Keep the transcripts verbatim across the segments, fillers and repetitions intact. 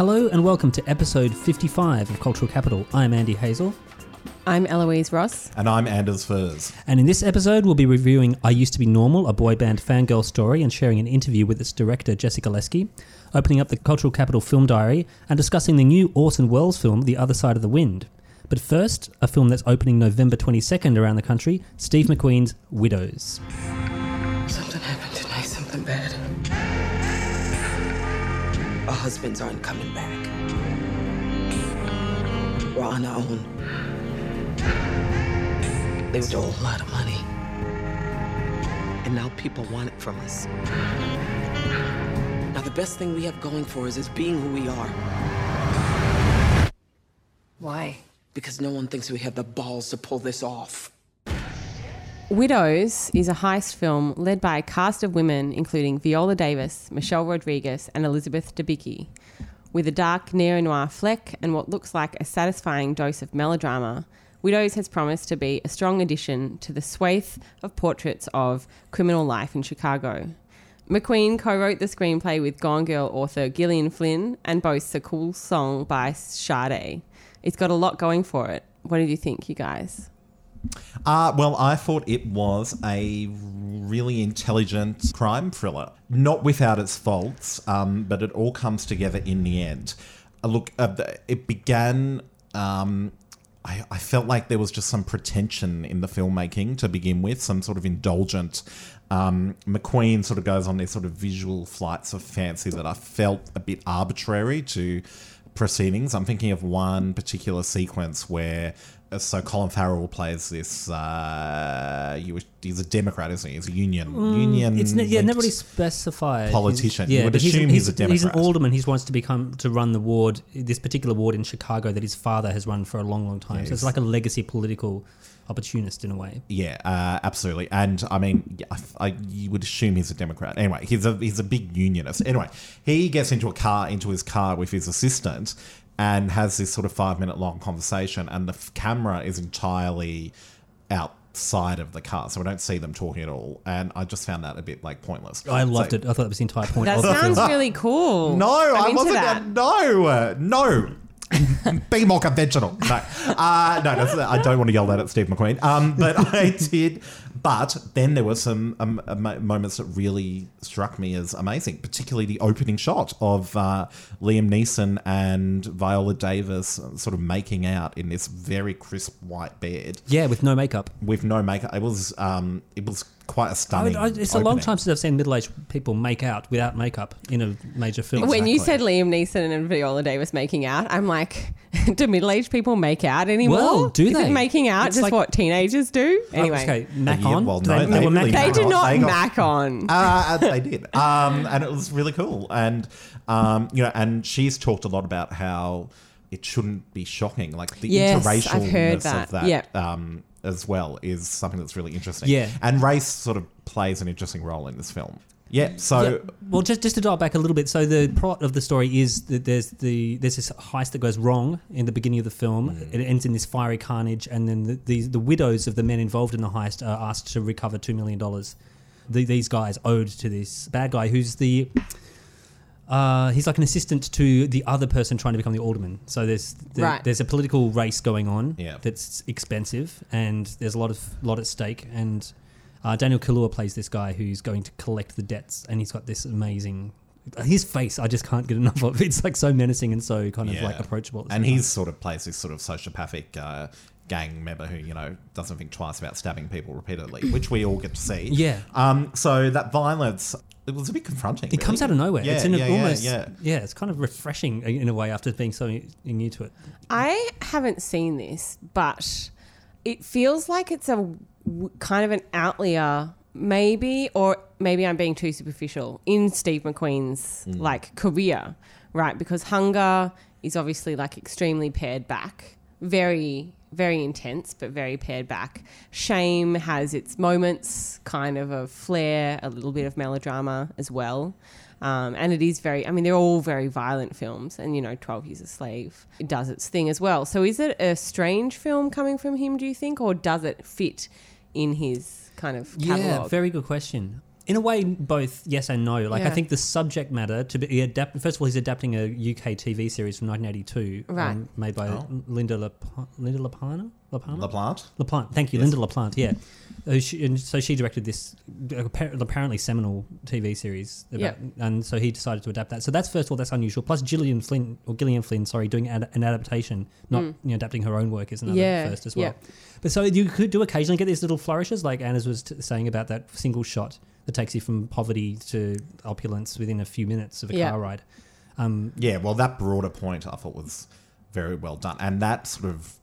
Hello and welcome to episode fifty-five of Cultural Capital. I'm Andy Hazel. I'm Eloise Ross. And I'm Anders Furs. And in this episode, we'll be reviewing I Used to Be Normal, a boy band fangirl story, and sharing an interview with its director, Jessica Leski, opening up the Cultural Capital film diary, and discussing the new Orson Welles film, The Other Side of the Wind. But first, a film that's opening November twenty-second around the country, Steve McQueen's Widows. Something happened tonight, something bad. Our husbands aren't coming back. We're on our own. They stole a lot of money, and now people want it from us. Now the best thing we have going for us is being who we are. Why? Because no one thinks we have the balls to pull this off. Widows is a heist film led by a cast of women including Viola Davis, Michelle Rodriguez and Elizabeth Debicki, with a dark neo-noir fleck and what looks like a satisfying dose of melodrama. Widows has promised to be a strong addition to the swathe of portraits of criminal life in Chicago. McQueen co-wrote the screenplay with Gone Girl author Gillian Flynn and boasts a cool song by Sade. It's got a lot going for it. What did you think, you guys? Uh, well, I thought it was a really intelligent crime thriller. Not without its faults, um, but it all comes together in the end. Uh, look, uh, it began... Um, I, I felt like there was just some pretension in the filmmaking to begin with, some sort of indulgent. Um, McQueen sort of goes on these sort of visual flights of fancy that I felt a bit arbitrary to proceedings. I'm thinking of one particular sequence where, so Colin Farrell plays this, uh, he was, he's a Democrat, isn't he? He's a union. Mm, union it's ne- yeah, nobody specified. Politician. Yeah, you would assume he's, he's, he's a Democrat. He's an alderman. He wants to become to run the ward, this particular ward in Chicago that his father has run for a long, long time. Yes. So it's like a legacy political opportunist in a way. Yeah, uh, absolutely. And I mean, yeah, I, I, you would assume he's a Democrat. Anyway, he's a he's a big unionist. Anyway, he gets into a car, into his car with his assistant, and has this sort of five minute long conversation. And the f- camera is entirely outside of the car, so we don't see them talking at all. And I just found that a bit like pointless. I loved so, it. I thought that was the entire point. That sounds really cool. No, I'm I wasn't. That. No, uh, no. Be more conventional. No, uh, no, that's, I don't want to yell that at Steve McQueen. Um, but I did. But then there were some um, moments that really struck me as amazing, particularly the opening shot of uh, Liam Neeson and Viola Davis sort of making out in this very crisp white bed. Yeah, with no makeup. With no makeup, it was um, it was quite a stunning. I would, I, it's opening. A long time since I've seen middle-aged people make out without makeup in a major film. When exactly. You said Liam Neeson and Viola Davis making out, I'm like, do middle-aged people make out anymore? Well, do Is they? It making out it's just like, what teenagers do? Anyway, okay, mac on. Well, no, they, they, they, they, they did not mac on. Uh, they did, um, and it was really cool. And um, you know, and she's talked a lot about how it shouldn't be shocking, like the yes, interracialness that. of that. Yep. Um, as well is something that's really interesting. Yeah. And race sort of plays an interesting role in this film. Yeah, so... Yeah. Well, just just to dial back a little bit, so the plot of the story is that there's the there's this heist that goes wrong in the beginning of the film. Mm. It ends in this fiery carnage, and then the, the, the widows of the men involved in the heist are asked to recover two million dollars. The, these guys owed to this bad guy who's the... Uh, he's like an assistant to the other person trying to become the alderman. So there's the, right. there's a political race going on yeah. that's expensive, and there's a lot of lot at stake. And uh, Daniel Kaluuya plays this guy who's going to collect the debts, and he's got this amazing. His face, I just can't get enough of. It's like so menacing and so kind of yeah. like approachable. And he sort of plays this sort of sociopathic uh, gang member who, you know, doesn't think twice about stabbing people repeatedly, which we all get to see. Yeah. Um. So that violence. It was a bit confronting. It really. comes out of nowhere. Yeah, it's in yeah, a, almost yeah, yeah. yeah, it's kind of refreshing in a way after being so new to it. I haven't seen this, but it feels like it's a kind of an outlier, maybe, or maybe I'm being too superficial in Steve McQueen's mm. like career, right? Because Hunger is obviously like extremely pared back, very. Very intense, but very pared back. Shame has its moments, kind of a flair, a little bit of melodrama as well. Um, and it is very, I mean, they're all very violent films. And, you know, twelve Years a Slave, it does its thing as well. So is it a strange film coming from him, do you think? Or does it fit in his kind of catalogue? Yeah, very good question. in a way, both yes and no. Like, yeah. I think the subject matter to be adapted. First of all, he's adapting a U K T V series from nineteen eighty-two, right? Um, made by oh. Linda Lap- Linda Laplante, Laplante, Laplante, Laplante. Thank you, yes. Linda Laplante. Yeah. uh, she, and so she directed this apparently seminal T V series, about, yep. and so he decided to adapt that. So that's first of all, that's unusual. Plus, Gillian Flynn or Gillian Flynn, sorry, doing ad- an adaptation, not mm. you know, adapting her own work is another yeah. first as well. Yep. But so you could do occasionally get these little flourishes, like Anna's was t- saying about that single shot that takes you from poverty to opulence within a few minutes of a yeah. car ride. Um, yeah, well, that broader point I thought was very well done. And that sort of,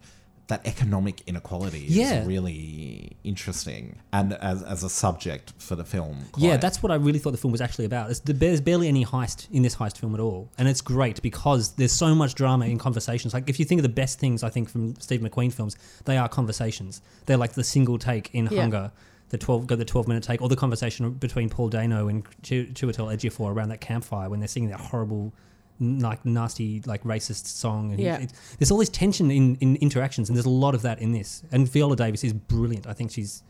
that economic inequality yeah. is really interesting. And as as a subject for the film. Quite. Yeah, that's what I really thought the film was actually about. It's, there's barely any heist in this heist film at all. And it's great because there's so much drama in conversations. Like, if you think of the best things, I think, from Steve McQueen films, they are conversations. They're like the single take in yeah. Hunger. The twelve, go the twelve-minute take, or the conversation between Paul Dano and Chiwetel Ejiofor around that campfire when they're singing that horrible, like nasty, like racist song. And yeah. it, there's all this tension in, in interactions, and there's a lot of that in this. And Viola Davis is brilliant. I think she's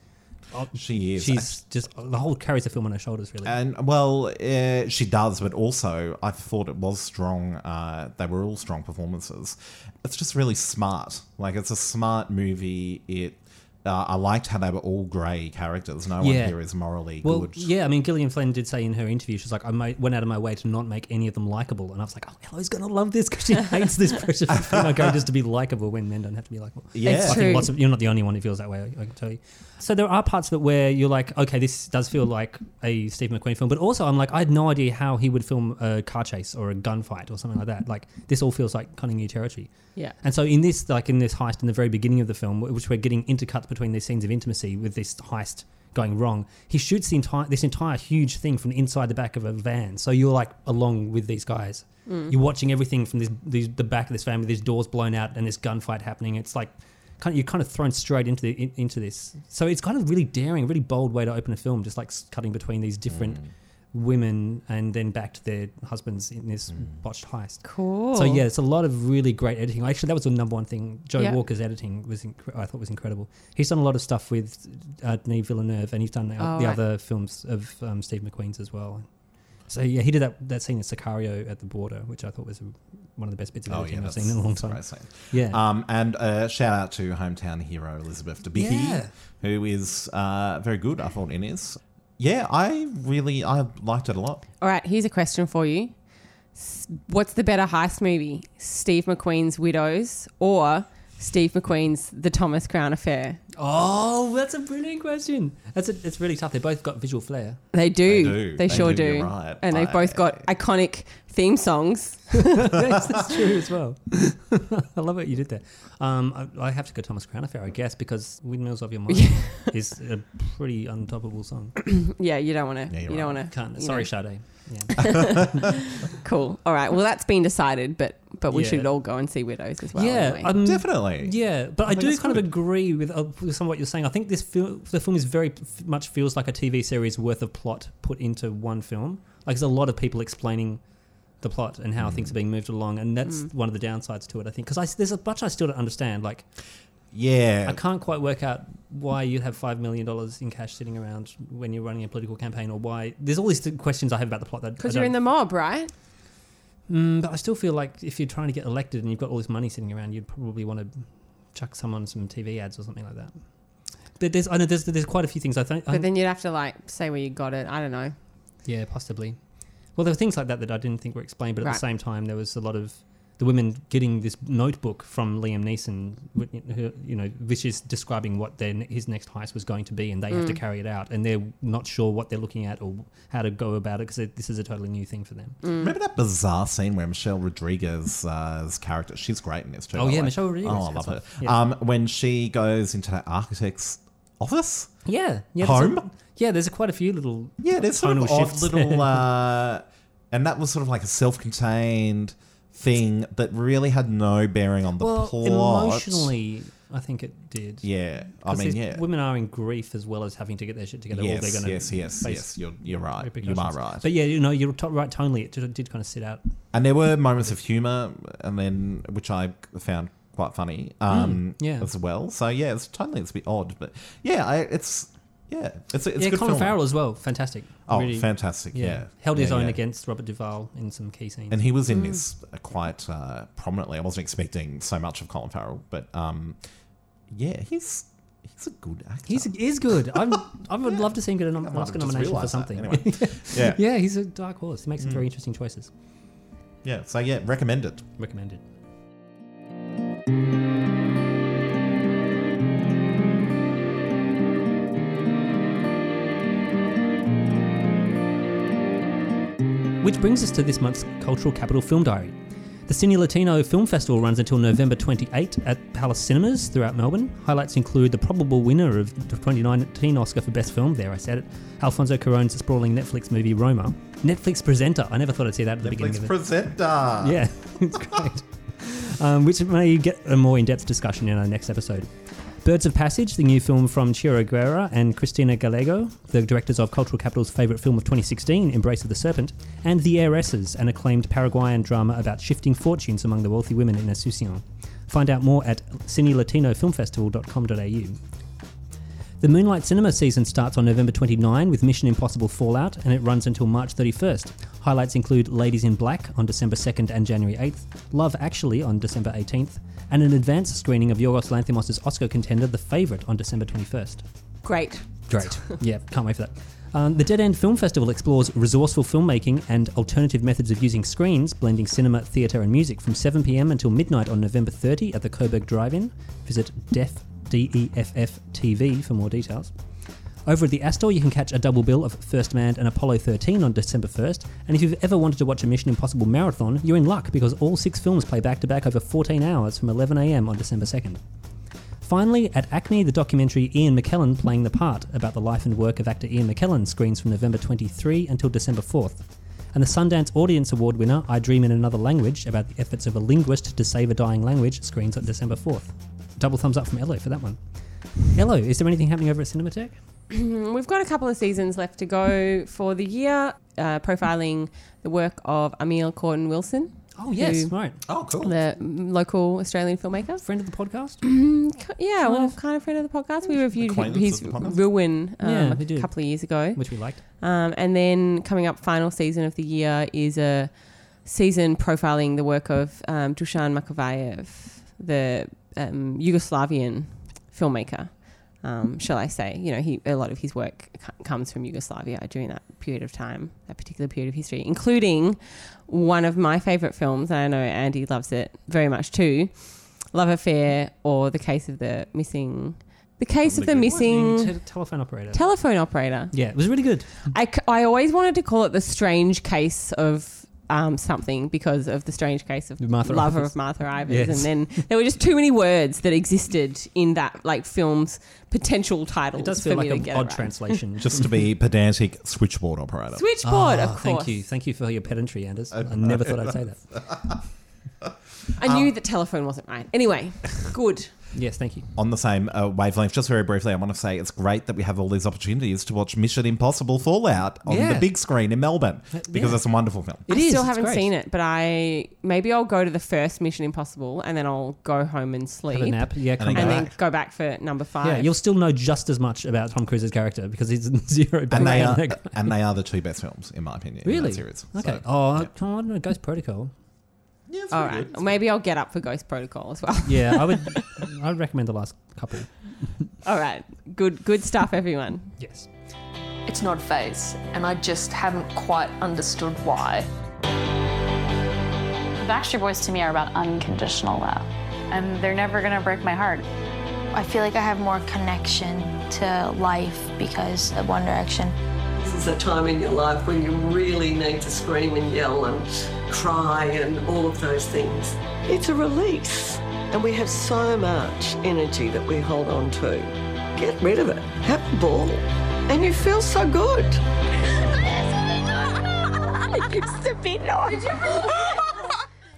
she is. She's I, just the whole carries the film on her shoulders, really. And well, uh, she does, but also I thought it was strong. Uh, they were all strong performances. It's just really smart. Like, it's a smart movie. It. Uh, I liked how they were all grey characters. No one yeah. here is morally well, good. Yeah, I mean, Gillian Flynn did say in her interview, she's like, I might, went out of my way to not make any of them likeable. And I was like, oh, Elo's going to love this because she hates this pressure for my characters to be likeable when men don't have to be likeable. Yeah, it's I true. Think lots of, you're not the only one who feels that way, I, I can tell you. So there are parts of it where you're like, okay, this does feel like a Steve McQueen film. But also I'm like, I had no idea how he would film a car chase or a gunfight or something like that. Like, this all feels like kind of new territory. Yeah. And so in this, like in this heist in the very beginning of the film, which we're getting intercut between these scenes of intimacy with this heist going wrong, he shoots the entire, this entire huge thing from inside the back of a van. So you're like along with these guys. Mm. You're watching everything from this, these, the back of this family, these doors blown out and this gunfight happening. It's like... Kind of, you're kind of thrown straight into the, in, into this. So it's kind of really daring, really bold way to open a film, just like cutting between these different mm. women and then back to their husbands in this mm. botched heist. Cool. So yeah, it's a lot of really great editing. Actually, that was the number one thing. Joe yep. Walker's editing was inc- I thought was incredible. He's done a lot of stuff with uh, Denis Villeneuve, and he's done the, oh, the right. other films of um, Steve McQueen's as well. So yeah, he did that, that scene in Sicario at the border, which I thought was one of the best bits of editing oh, yeah, I've seen in a long time. Yeah, um, and uh, shout out to hometown hero Elizabeth Debicki, yeah. who is uh, very good, I thought, in this. Yeah, I really I liked it a lot. All right, here's a question for you: what's the better heist movie, Steve McQueen's Widows or Steve McQueen's The Thomas Crown Affair? Oh, that's a brilliant question. That's a, it's really tough. They both got visual flair. They do. They, do. they, they sure do. do. Right. And they've both got iconic theme songs. Yes, that's true as well. I love what you did there. Um, I, I have to go Thomas Crown Affair, I guess, because Windmills of Your Mind is a pretty untoppable song. Yeah, you don't want to. Yeah, you right. don't want to. Sorry, Sade. Yeah. Cool. All right. Well, that's been decided, but but we yeah. should all go and see Widows as well. Yeah, anyway. um, definitely. Yeah, but I, I do kind good. of agree with, uh, with some of what you're saying. I think this fil- the film is very f- much feels like a T V series worth of plot put into one film. Like, there's a lot of people explaining the plot and how mm. things are being moved along, and that's mm. one of the downsides to it, I think, because there's a bunch I still don't understand. Like, yeah, I can't quite work out why you have five million dollars in cash sitting around when you're running a political campaign, or why there's all these questions I have about the plot. Because you're in the mob, right? Mm, but I still feel like if you're trying to get elected and you've got all this money sitting around, you'd probably want to chuck someone some T V ads or something like that. But there's, I know there's there's quite a few things I think. But I'm, then you'd have to like say where you got it. I don't know. Yeah, possibly. Well, there were things like that that I didn't think were explained, but at right. the same time, there was a lot of. The women getting this notebook from Liam Neeson, you know, which is describing what their his next heist was going to be, and they mm. have to carry it out, and they're not sure what they're looking at or how to go about it because this is a totally new thing for them. Mm. Remember that bizarre scene where Michelle Rodriguez's uh, character, she's great in this too. Oh yeah, way. Michelle Rodriguez. Oh, I love her. Yeah. Um, when she goes into that architect's office, yeah, yeah home, there's a, yeah. There's a quite a few little yeah, there's sort of odd little, uh, and that was sort of like a self-contained thing that really had no bearing on the well, plot. Emotionally, I think it did. Yeah, I mean, yeah. Women are in grief as well as having to get their shit together. Yes, or they're gonna yes, yes, yes. You're, you're right. You are right. But yeah, you know, you're t- right. Tonally, it did, did kind of sit out. And there were moments of humour, and then which I found quite funny, um, mm, yeah. as well. So yeah, it's totally it's a bit odd, but yeah, I, it's Yeah, it's a, it's yeah, a good Colin film. Farrell as well, fantastic. Oh, really, fantastic! Yeah, yeah. held his yeah, own yeah. against Robert Duvall in some key scenes, and he was in mm. this quite uh, prominently. I wasn't expecting so much of Colin Farrell, but um, yeah, he's he's a good actor. He's is good. I'm, I would yeah. love to see him get an Oscar nomination for something. Anyway. yeah, yeah, he's a dark horse. He makes some mm. very interesting choices. Yeah, so yeah, recommend it. Recommend it. Which brings us to this month's Cultural Capital Film Diary. The Cine Latino Film Festival runs until November twenty-eighth at Palace Cinemas throughout Melbourne. Highlights include the probable winner of the twenty nineteen Oscar for Best Film, there I said it, Alfonso Cuarón's sprawling Netflix movie Roma. Netflix presenter, I never thought I'd see that at the Netflix beginning of it. Presenter! Yeah, it's great. um, which may get a more in-depth discussion in our next episode. Birds of Passage, the new film from Chiro Guerra and Cristina Gallego, the directors of Cultural Capital's favourite film of twenty sixteen, Embrace of the Serpent, and The Heiresses, an acclaimed Paraguayan drama about shifting fortunes among the wealthy women in Asunción. Find out more at cine latino film festival dot com dot a u. The Moonlight Cinema season starts on November twenty-ninth with Mission Impossible Fallout, and it runs until March thirty-first. Highlights include Ladies in Black on December second and January eighth, Love Actually on December eighteenth, and an advanced screening of Yorgos Lanthimos' Oscar contender The Favourite on December twenty-first. Great. Great. Yeah, can't wait for that. Um, the Dead End Film Festival explores resourceful filmmaking and alternative methods of using screens, blending cinema, theatre and music from seven p.m. until midnight on November thirtieth at the Coburg Drive-In. Visit D E F F, D E F F T V for more details. Over at the Astor, you can catch a double bill of First Man and Apollo thirteen on December first, and if you've ever wanted to watch a Mission Impossible marathon, you're in luck because all six films play back-to-back over fourteen hours from eleven a.m. on December second. Finally, at ACME, the documentary Ian McKellen Playing the Part, about the life and work of actor Ian McKellen, screens from November twenty-third until December fourth. And the Sundance Audience Award winner I Dream in Another Language, about the efforts of a linguist to save a dying language, screens on December fourth. Double thumbs up from Ello for that one. Ello, is there anything happening over at Cinematheque? We've got a couple of seasons left to go for the year, uh, profiling the work of Emile Corden Wilson. Oh, yes, right. Oh, cool. The local Australian filmmaker. Friend of the podcast? yeah, well, kind of friend of the podcast. We reviewed his Ruin um, yeah, a did. couple of years ago. Which we liked. Um, and then coming up, final season of the year is a season profiling the work of um, Dusan Makovayev, the um, Yugoslavian filmmaker. Um, shall I say, you know, he a lot of his work c- comes from Yugoslavia during that period of time, that particular period of history, including one of my favourite films, and I know Andy loves it very much too, Love Affair, or The Case of the Missing... The Case of the Missing... Te- telephone Operator. Telephone Operator. Yeah, it was really good. I, c- I always wanted to call it The Strange Case of... Um, something because of the strange case of Martha Lover Ivers. of Martha Ivers, yes. And then there were just too many words that existed in that like film's potential titles. It does feel like an odd right. translation. Just to be pedantic, switchboard operator. Switchboard, oh, of course. Thank you, thank you for your pedantry, Anders. I, I never I, thought I'd say that. I knew um, that telephone wasn't right. Anyway, good. Yes, thank you. On the same uh, wavelength, just very briefly, I want to say it's great that we have all these opportunities to watch Mission Impossible Fallout on yeah. the big screen in Melbourne because it's yeah. a wonderful film. It I is, still haven't great. seen it, but I maybe I'll go to the first Mission Impossible and then I'll go home and sleep. Have a nap, yeah, come and, and then go back for number five. Yeah, you'll still know just as much about Tom Cruise's character because he's zero. And they are, and they are the two best films in my opinion. Really? In that series. Okay. So, oh, yeah. come on, Ghost Protocol. Yeah, all right. Good. Maybe I'll get up for Ghost Protocol as well. Yeah, I would. I would recommend the last couple. All right. Good. Good stuff, everyone. Yes. It's an odd phase, and I just haven't quite understood why. The Backstreet Boys to me are about unconditional love, and they're never gonna break my heart. I feel like I have more connection to life because of One Direction. This is a time in your life when you really need to scream and yell and cry and all of those things. It's a release. And we have so much energy that we hold on to. Get rid of it. Have a ball. And you feel so good. I used to be normal.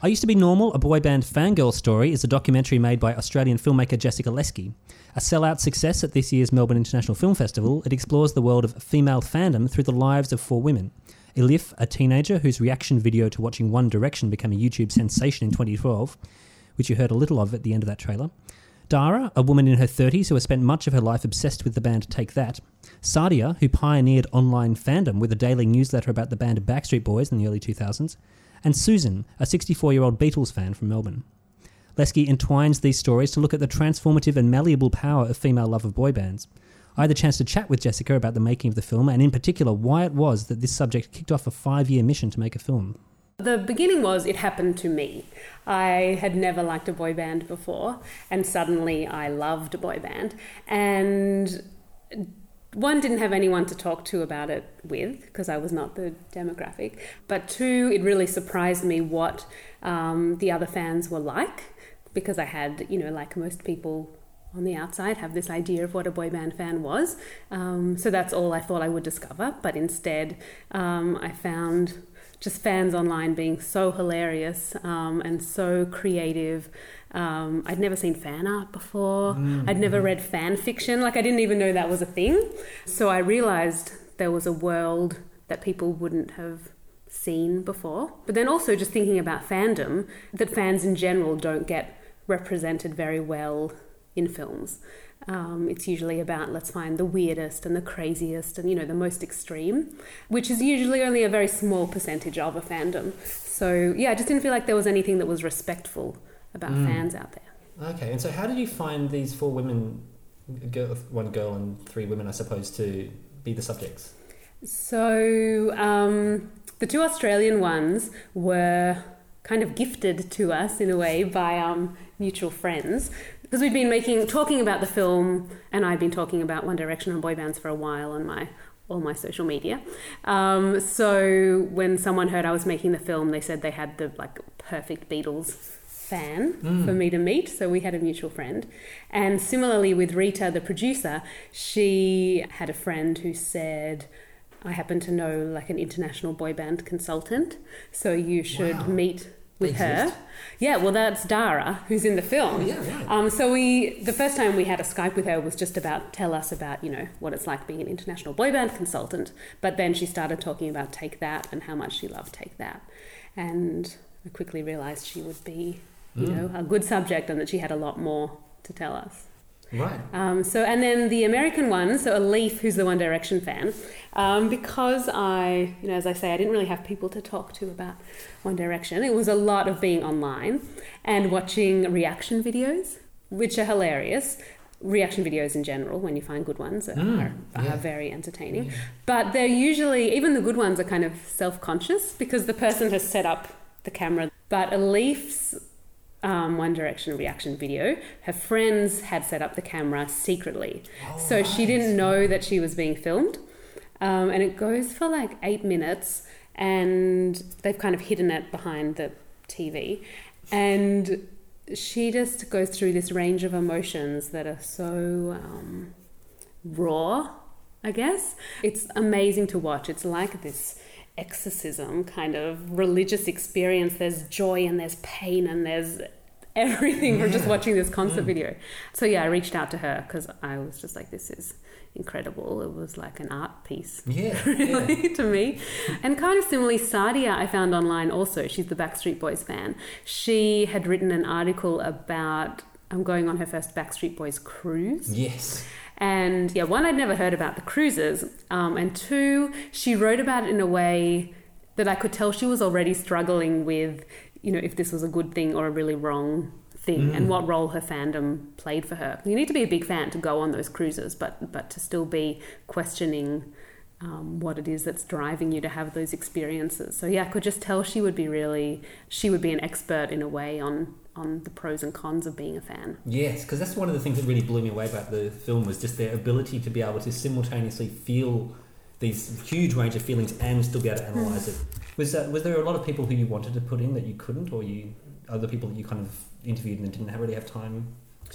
I Used to Be Normal, a boy band fangirl story, is a documentary made by Australian filmmaker Jessica Leski. A sellout success at this year's Melbourne International Film Festival, it explores the world of female fandom through the lives of four women. Elif, a teenager whose reaction video to watching One Direction became a YouTube sensation in twenty twelve, which you heard a little of at the end of that trailer. Dara, a woman in her thirties who has spent much of her life obsessed with the band Take That. Sadia, who pioneered online fandom with a daily newsletter about the band Backstreet Boys in the early two thousands. And Susan, a sixty-four-year-old Beatles fan from Melbourne. Leski entwines these stories to look at the transformative and malleable power of female love of boy bands. I had the chance to chat with Jessica about the making of the film and in particular why it was that this subject kicked off a five-year mission to make a film. The beginning was it happened to me. I had never liked a boy band before and suddenly I loved a boy band. And one, didn't have anyone to talk to about it with because I was not the demographic. But two, it really surprised me what um, the other fans were like because I had, you know, like most people on the outside, have this idea of what a boy band fan was. Um, so that's all I thought I would discover. But instead, um, I found just fans online being so hilarious um, and so creative. Um, I'd never seen fan art before. Mm. I'd never read fan fiction. Like I didn't even know that was a thing. So I realized there was a world that people wouldn't have seen before. But then also just thinking about fandom, that fans in general don't get represented very well in films. Um, it's usually about let's find the weirdest and the craziest and, you know, the most extreme, which is usually only a very small percentage of a fandom. So, yeah, I just didn't feel like there was anything that was respectful about mm. fans out there. Okay, and so how did you find these four women, girl, one girl and three women, I suppose, to be the subjects? So um, the two Australian ones were kind of gifted to us in a way by um, mutual friends. Because we'd been making, talking about the film, and I'd been talking about One Direction and boy bands for a while on my all my social media. Um, so when someone heard I was making the film, they said they had the like perfect Beatles fan mm. for me to meet. So we had a mutual friend, and similarly with Rita, the producer, she had a friend who said, "I happen to know like an international boy band consultant, so you should wow. meet." With her. Yeah, well, that's Dara, who's in the film. Oh, yeah, yeah. Um, so we, the first time we had a Skype with her was just about tell us about, you know, what it's like being an international boy band consultant. But then she started talking about Take That and how much she loved Take That. And I quickly realised she would be, you mm. know, a good subject and that she had a lot more to tell us. Right. Um, so, and then the American one, so Alif, who's the One Direction fan, um, because I, you know, as I say, I didn't really have people to talk to about One Direction. It was a lot of being online and watching reaction videos, which are hilarious. Reaction videos in general, when you find good ones, are, mm, are, are yeah. very entertaining. Yeah. But they're usually, even the good ones are kind of self-conscious because the person has set up the camera. But Alif's Um, One Direction reaction video, her friends had set up the camera secretly. Oh, so nice. She didn't know that she was being filmed. Um, and it goes for like eight minutes and they've kind of hidden it behind the T V. And she just goes through this range of emotions that are so um, raw, I guess. It's amazing to watch. It's like this exorcism kind of religious experience. There's joy and there's pain and there's everything yeah. from just watching this concert mm. video. So yeah, I reached out to her because I was just like, this is incredible. It was like an art piece yeah, really yeah. to me. And kind of similarly, Sade, I found online also. She's the Backstreet Boys fan. She had written an article about um, going on her first Backstreet Boys cruise. Yes. And yeah, one, I'd never heard about the cruises. Um, and two, she wrote about it in a way that I could tell she was already struggling with, you know, if this was a good thing or a really wrong thing mm. and what role her fandom played for her. You need to be a big fan to go on those cruises, but, but to still be questioning um, what it is that's driving you to have those experiences. So yeah, I could just tell she would be really, she would be an expert in a way on on the pros and cons of being a fan. Yes, because that's one of the things that really blew me away about the film was just their ability to be able to simultaneously feel these huge range of feelings and still be able to analyse it. Was that, was there a lot of people who you wanted to put in that you couldn't, or you other people that you kind of interviewed and didn't really have time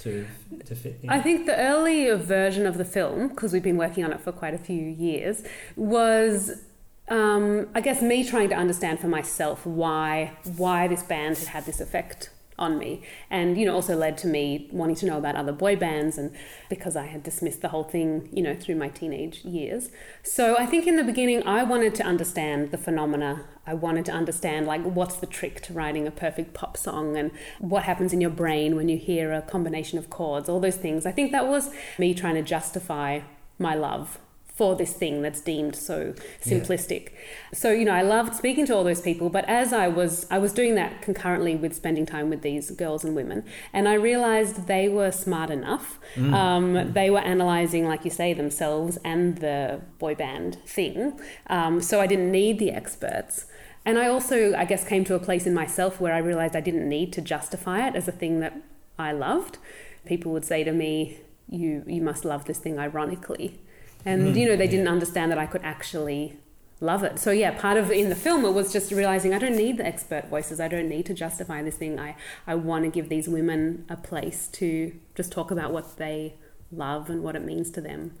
to to fit in? I think the earlier version of the film, because we've been working on it for quite a few years, was um, I guess me trying to understand for myself why why this band had had this effect on me, and you know also led to me wanting to know about other boy bands, and because I had dismissed the whole thing you know through my teenage years. So I think in the beginning I wanted to understand the phenomena. I wanted to understand like what's the trick to writing a perfect pop song, and what happens in your brain when you hear a combination of chords, all those things. I think that was me trying to justify my love for this thing that's deemed so simplistic. Yeah. So, you know, I loved speaking to all those people, but as I was, I was doing that concurrently with spending time with these girls and women, and I realized they were smart enough. Mm. Um, mm. They were analyzing, like you say, themselves and the boy band thing. Um, so I didn't need the experts. And I also, I guess, came to a place in myself where I realized I didn't need to justify it as a thing that I loved. People would say to me, you, you must love this thing ironically. And, you know, they didn't understand that I could actually love it. So, yeah, part of in the film, it was just realizing I don't need the expert voices. I don't need to justify this thing. I, I want to give these women a place to just talk about what they love and what it means to them,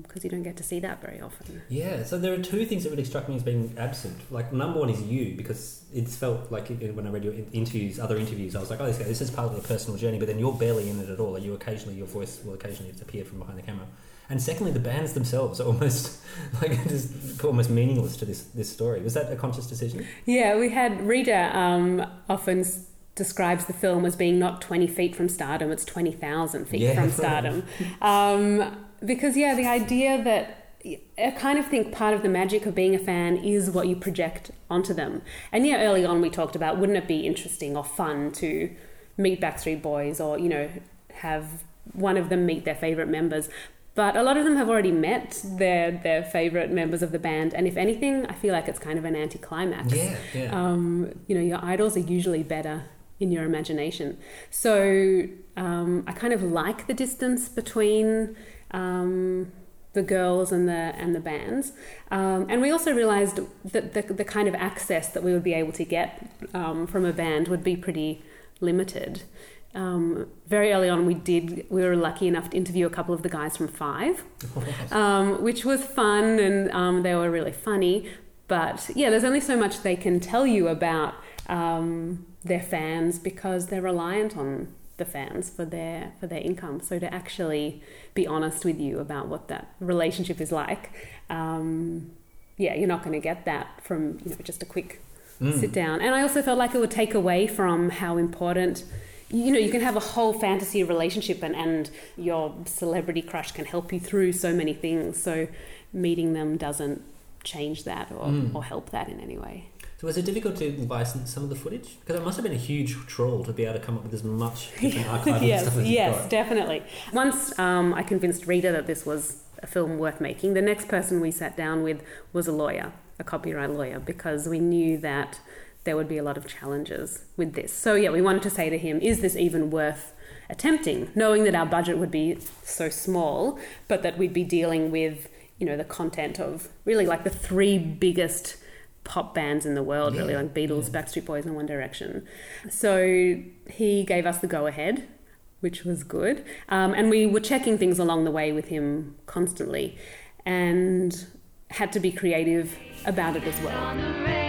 because um, you don't get to see that very often. Yeah, so there are two things that really struck me as being absent. Like, number one is you, because it's felt like when I read your interviews, other interviews, I was like, oh, this is partly a personal journey, but then you're barely in it at all. Like you occasionally, your voice will occasionally appear from behind the camera. And secondly, the bands themselves are almost like just almost meaningless to this this story. Was that a conscious decision? Yeah, we had Rita um, often s- describes the film as being not twenty feet from stardom; it's twenty thousand feet yeah, from stardom. Um, because yeah, the idea that I kind of think part of the magic of being a fan is what you project onto them. And yeah, early on we talked about wouldn't it be interesting or fun to meet Backstreet Boys, or you know have one of them meet their favorite members. But a lot of them have already met their their favourite members of the band. And if anything, I feel like it's kind of an anticlimax. Yeah, yeah. Um, you know, your idols are usually better in your imagination. So um, I kind of like the distance between um, the girls and the and the bands. Um, and we also realised that the, the kind of access that we would be able to get um, from a band would be pretty limited. Um, very early on we did we were lucky enough to interview a couple of the guys from Five, um, which was fun, and um, they were really funny. But yeah, there's only so much they can tell you about um, their fans, because they're reliant on the fans for their for their income. So to actually be honest with you about what that relationship is like, um, yeah, you're not going to get that from you know just a quick mm. sit down. And I also felt like it would take away from how important. You know, you can have a whole fantasy relationship, and, and your celebrity crush can help you through so many things. So meeting them doesn't change that or, mm. or help that in any way. So was it difficult to license some of the footage? Because it must have been a huge trawl to be able to come up with as much different archival yes, stuff as you Yes, got. Definitely. Once um, I convinced Rita that this was a film worth making, the next person we sat down with was a lawyer, a copyright lawyer, because we knew that there would be a lot of challenges with this. So yeah, we wanted to say to him, is this even worth attempting? Knowing that our budget would be so small, but that we'd be dealing with, you know, the content of really like the three biggest pop bands in the world, yeah. really, like Beatles, yeah. Backstreet Boys and One Direction. So he gave us the go-ahead, which was good. Um, and we were checking things along the way with him constantly, and had to be creative about it as well.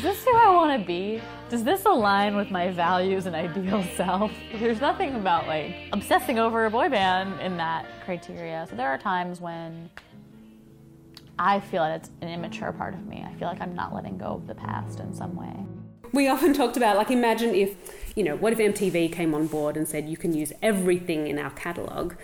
Is this who I want to be? Does this align with my values and ideal self? There's nothing about like obsessing over a boy band in that criteria. So there are times when I feel that it's an immature part of me. I feel like I'm not letting go of the past in some way. We often talked about like imagine if, you know, what if M T V came on board and said you can use everything in our catalogue?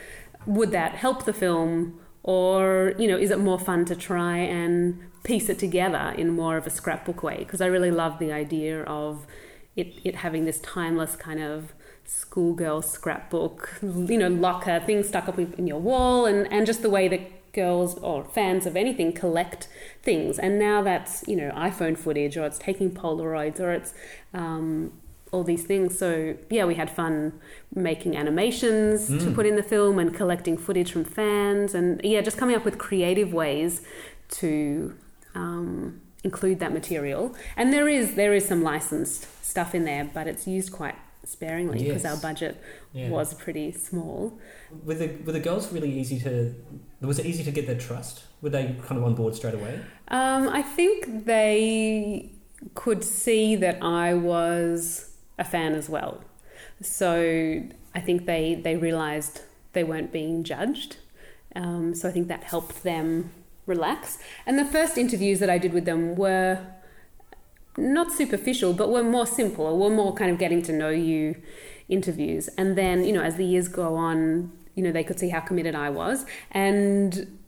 Would that help the film? Or, you know, is it more fun to try and piece it together in more of a scrapbook way? Because I really love the idea of it, it having this timeless kind of schoolgirl scrapbook, you know, locker, things stuck up in your wall, and, and just the way that girls or fans of anything collect things. And now that's, you know, iPhone footage, or it's taking Polaroids, or it's um, all these things. So, yeah, we had fun making animations mm. to put in the film, and collecting footage from fans, and, yeah, just coming up with creative ways to um, include that material. And there is there is some licensed stuff in there, but it's used quite sparingly because yes. our budget yeah. was pretty small. Were the were the girls really easy to? Was it easy to get their trust? Were they kind of on board straight away? Um, I think they could see that I was a fan as well. So I think they, they realised they weren't being judged. Um, so I think that helped them relax. And the first interviews that I did with them were not superficial, but were more simple, were more kind of getting to know you interviews. And then, you know, as the years go on, you know, they could see how committed I was. And,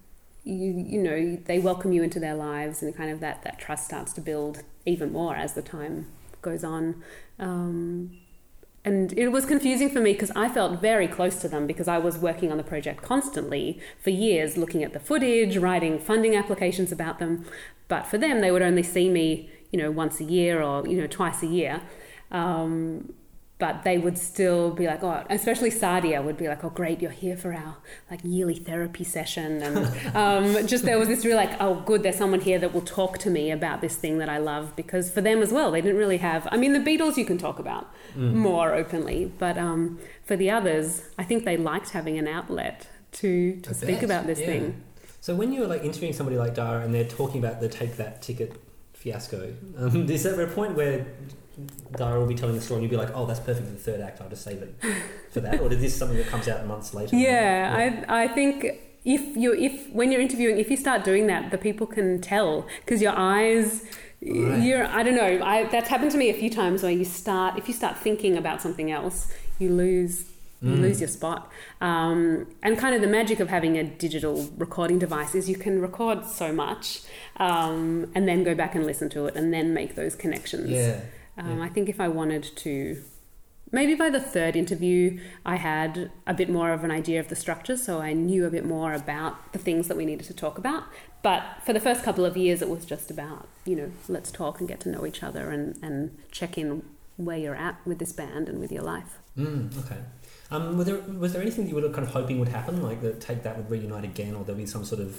you you know, they welcome you into their lives, and kind of that, that trust starts to build even more as the time goes on. Um, and it was confusing for me because I felt very close to them because I was working on the project constantly for years, looking at the footage, writing funding applications about them. But for them, they would only see me, you know, once a year or, you know, twice a year. Um, but they would still be like, oh, especially Sade would be like, oh, great, you're here for our like yearly therapy session. And um, just there was this real like, oh, good, there's someone here that will talk to me about this thing that I love. Because for them as well, they didn't really have, I mean, the Beatles you can talk about mm. more openly. But um, for the others, I think they liked having an outlet to, to speak about this yeah. thing. So when you were like interviewing somebody like Dara and they're talking about the Take That ticket fiasco, um, is there a point where Dara will be telling the story and you'll be like, oh, that's perfect for the third act, I'll just save it for that? Or is this something that comes out months later? Yeah, yeah. I I think if you if when you're interviewing, if you start doing that, the people can tell because your eyes, right. you're I don't know, I, that's happened to me a few times where you start, if you start thinking about something else, you lose You mm. lose your spot. Um, and kind of the magic of having a digital recording device is you can record so much um, and then go back and listen to it and then make those connections. Yeah. Um, yeah. I think if I wanted to, maybe by the third interview, I had a bit more of an idea of the structure, so I knew a bit more about the things that we needed to talk about. But for the first couple of years, it was just about, you know, let's talk and get to know each other and, and check in where you're at with this band and with your life. Mm, okay. Um, was there was there anything that you were kind of hoping would happen, like that Take That would reunite again, or there'd be some sort of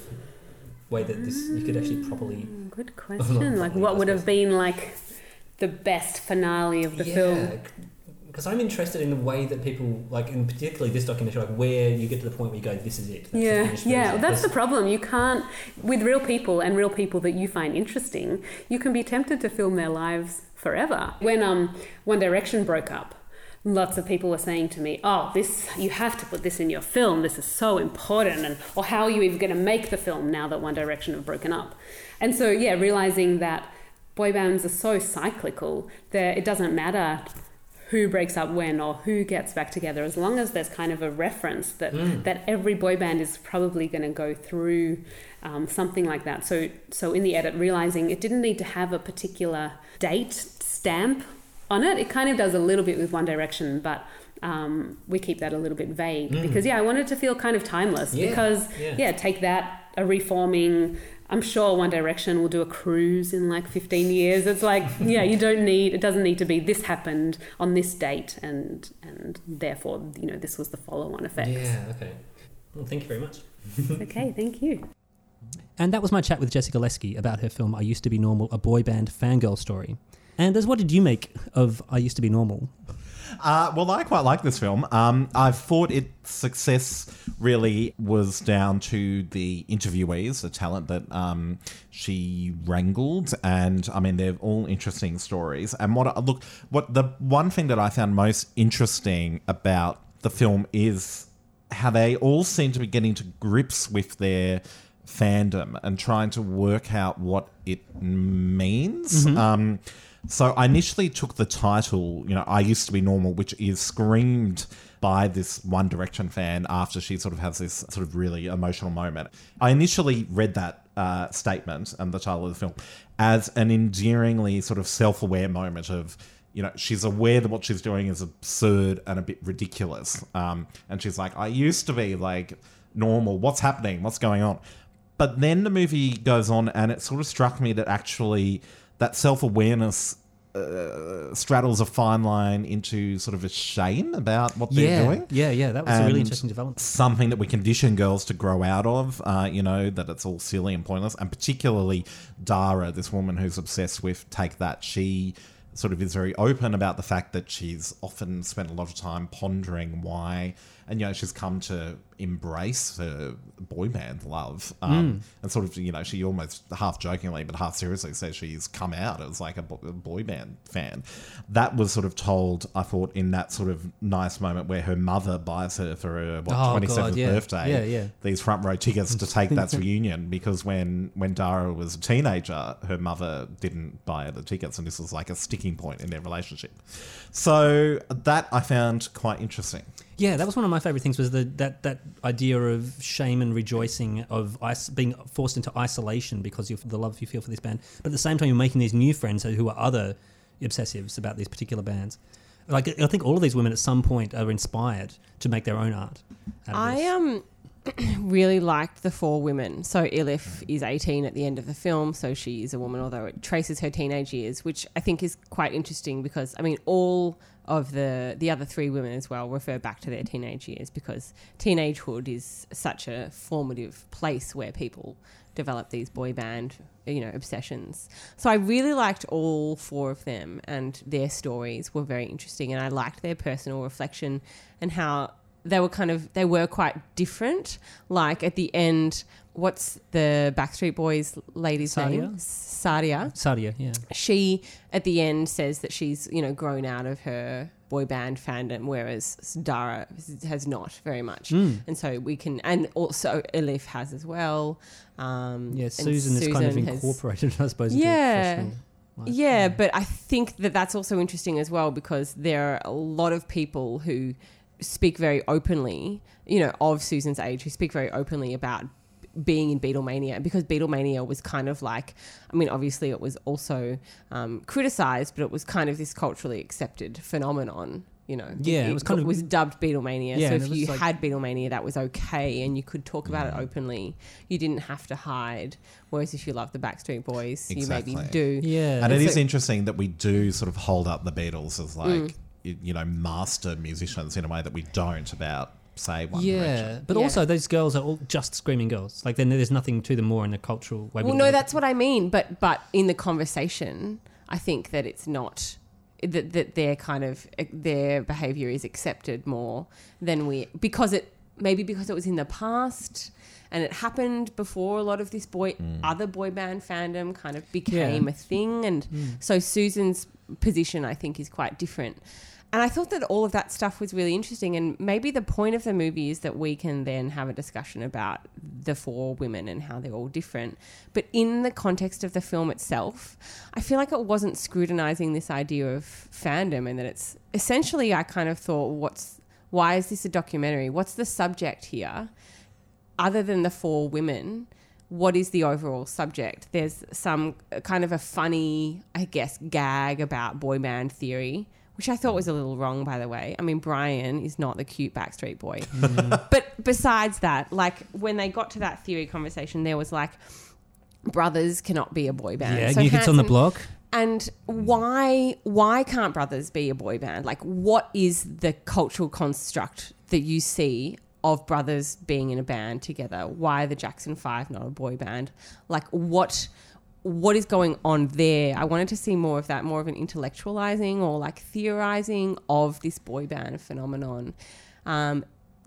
way that this you could actually properly? Good question. Well, like what would have been like the best finale of the yeah, film? Because I'm interested in the way that people like, and particularly this documentary, like where you get to the point where you go, this is it. That's yeah, yeah. Well, that's the problem. You can't with real people and real people that you find interesting. You can be tempted to film their lives forever. When um One Direction broke up, lots of people were saying to me, oh, this, you have to put this in your film, this is so important, and or how are you even going to make the film now that One Direction have broken up? And so, yeah, realising that boy bands are so cyclical that it doesn't matter who breaks up when or who gets back together, as long as there's kind of a reference that, mm. that every boy band is probably going to go through um, something like that. So, so in the edit, realising it didn't need to have a particular date stamp on it. It kind of does a little bit with One Direction, but um, we keep that a little bit vague mm. because, yeah, I wanted to feel kind of timeless yeah. because, yeah. yeah, Take That, a reforming, I'm sure One Direction will do a cruise in like fifteen years. It's like, yeah, you don't need, it doesn't need to be this happened on this date and and therefore, you know, this was the follow-on effect. Yeah, okay. Well, thank you very much. Okay, thank you. And that was my chat with Jessica Leski about her film I Used to Be Normal, a boy band fangirl story. Anders, what did you make of I Used to Be Normal? Uh, well, I quite like this film. Um, I thought its success really was down to the interviewees, the talent that um, she wrangled. And, I mean, they're all interesting stories. And what look, what the one thing that I found most interesting about the film is how they all seem to be getting to grips with their fandom and trying to work out what it means. Mm-hmm. Um So I initially took the title, you know, I Used to Be Normal, which is screamed by this One Direction fan after she sort of has this sort of really emotional moment. I initially read that uh, statement and the title of the film as an endearingly sort of self-aware moment of, you know, she's aware that what she's doing is absurd and a bit ridiculous. Um, and she's like, I used to be like normal. What's happening? What's going on? But then the movie goes on and it sort of struck me that actually that self-awareness uh, straddles a fine line into sort of a shame about what yeah, they're doing. Yeah, yeah, that was and a really interesting development. Something that we condition girls to grow out of, uh, you know, that it's all silly and pointless. And particularly Dara, this woman who's obsessed with Take That, she sort of is very open about the fact that she's often spent a lot of time pondering why And, you know, she's come to embrace her boy band love. Um, mm. And sort of, you know, she almost half jokingly but half seriously says she's come out as like a boy band fan. That was sort of told, I thought, in that sort of nice moment where her mother buys her for her what, oh, twenty-seventh God, yeah. birthday, yeah, yeah. these front row tickets to Take That's reunion, because when, when Dara was a teenager, her mother didn't buy her the tickets, and this was like a sticking point in their relationship. So that I found quite interesting. Yeah, that was one of my favourite things, was the, that, that idea of shame and rejoicing, of is- being forced into isolation because of the love you feel for this band. But at the same time, you're making these new friends who are other obsessives about these particular bands. Like, I think all of these women at some point are inspired to make their own art. I um really liked the four women. So Elif is eighteen at the end of the film, so she is a woman, although it traces her teenage years, which I think is quite interesting because, I mean, all... of the, the other three women as well refer back to their teenage years, because teenagehood is such a formative place where people develop these boy band, you know, obsessions. So I really liked all four of them, and their stories were very interesting, and I liked their personal reflection and how they were kind of, they were quite different. Like at the end, what's the Backstreet Boys lady's Sadia? name? Sadia. Sadia, yeah. She, at the end, says that she's, you know, grown out of her boy band fandom, whereas Dara has not very much. Mm. And so we can, and also Elif has as well. Um, yeah, Susan is kind of incorporated, has, I suppose, into yeah. freshman life. Yeah, yeah, but I think that that's also interesting as well, because there are a lot of people who speak very openly, you know, of Susan's age, who speak very openly about being in Beatlemania, because Beatlemania was kind of like, I mean, obviously it was also um, criticised, but it was kind of this culturally accepted phenomenon, you know. Yeah, it, it was kind it of... was dubbed Beatlemania, yeah, so if you like... had Beatlemania, that was okay, and you could talk about yeah. it openly. You didn't have to hide, whereas if you love the Backstreet Boys, exactly. you maybe do. Yeah, And, and it so... is interesting that we do sort of hold up the Beatles as like, mm. you know, master musicians in a way that we don't about, say, One yeah, Direction. But yeah. also those girls are all just screaming girls. Like, then there's nothing to them more in a cultural way. Well, no, that's what I mean. But but in the conversation, I think that it's not that that their kind of their behaviour is accepted more than we, because it maybe because it was in the past and it happened before a lot of this boy mm. other boy band fandom kind of became yeah. a thing, and mm. so Susan's position, I think, is quite different. And I thought that all of that stuff was really interesting, and maybe the point of the movie is that we can then have a discussion about the four women and how they're all different. But in the context of the film itself, I feel like it wasn't scrutinising this idea of fandom, and that it's essentially, I kind of thought, what's why is this a documentary? What's the subject here? Other than the four women, what is the overall subject? There's some kind of a funny, I guess, gag about boy band theory, which I thought was a little wrong, by the way. I mean, Brian is not the cute Backstreet Boy. Mm. But besides that, like, when they got to that theory conversation, there was like, brothers cannot be a boy band. Yeah, so new kids on the block. And why why can't brothers be a boy band? Like, what is the cultural construct that you see of brothers being in a band together? Why are the Jackson Five not a boy band? Like, what... what is going on there? I wanted to see more of that, more of an intellectualizing or like theorizing of this boy band phenomenon. Um,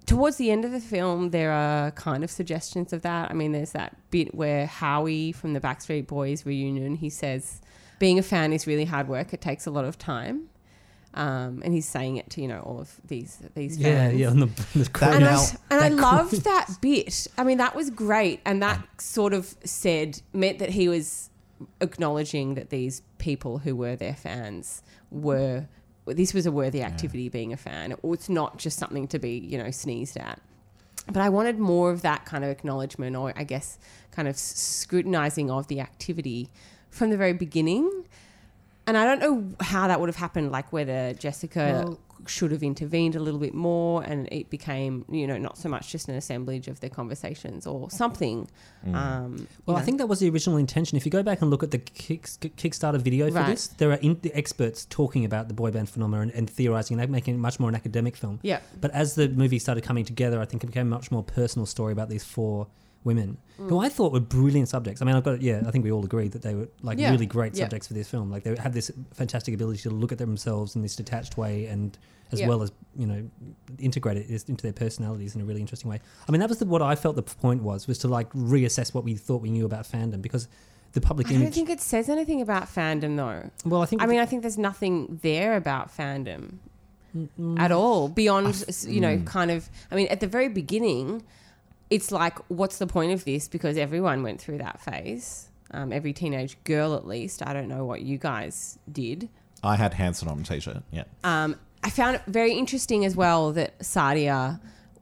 towards the end of the film, there are kind of suggestions of that. I mean, there's that bit where Howie from the Backstreet Boys reunion, he says, being a fan is really hard work. It takes a lot of time. Um, and he's saying it to, you know, all of these these fans. Yeah, yeah, on the, the crowd. And, I, and I loved that bit. I mean, that was great. And that sort of said, meant that he was acknowledging that these people who were their fans were, this was a worthy activity, yeah. being a fan. It's not just something to be, you know, sneezed at. But I wanted more of that kind of acknowledgement, or I guess kind of scrutinising of the activity from the very beginning. And I don't know how that would have happened, like whether Jessica well, should have intervened a little bit more and it became, you know, not so much just an assemblage of their conversations or something. Mm. Um, well, I know. think that was the original intention. If you go back and look at the kick, Kickstarter video for right. this, there are in- experts talking about the boy band phenomenon and, and theorising, and making it much more an academic film. Yeah. But as the movie started coming together, I think it became a much more personal story about these four women, mm. who I thought were brilliant subjects. I mean, I've got yeah, I think we all agree that they were like yeah. really great yeah. subjects for this film. Like they had this fantastic ability to look at themselves in this detached way, and as yeah. well as, you know, integrate it into their personalities in a really interesting way. I mean, that was the, what I felt the point was was to like reassess what we thought we knew about fandom, because the public image. I don't think it says anything about fandom though. Well, I think I mean I think there's nothing there about fandom mm-mm. at all beyond f- you know mm. kind of. I mean, at the very beginning, it's like, what's the point of this? Because everyone went through that phase. Um, every teenage girl, at least. I don't know what you guys did. I had Hanson on a t-shirt. Yeah. Um, I found it very interesting as well that Sade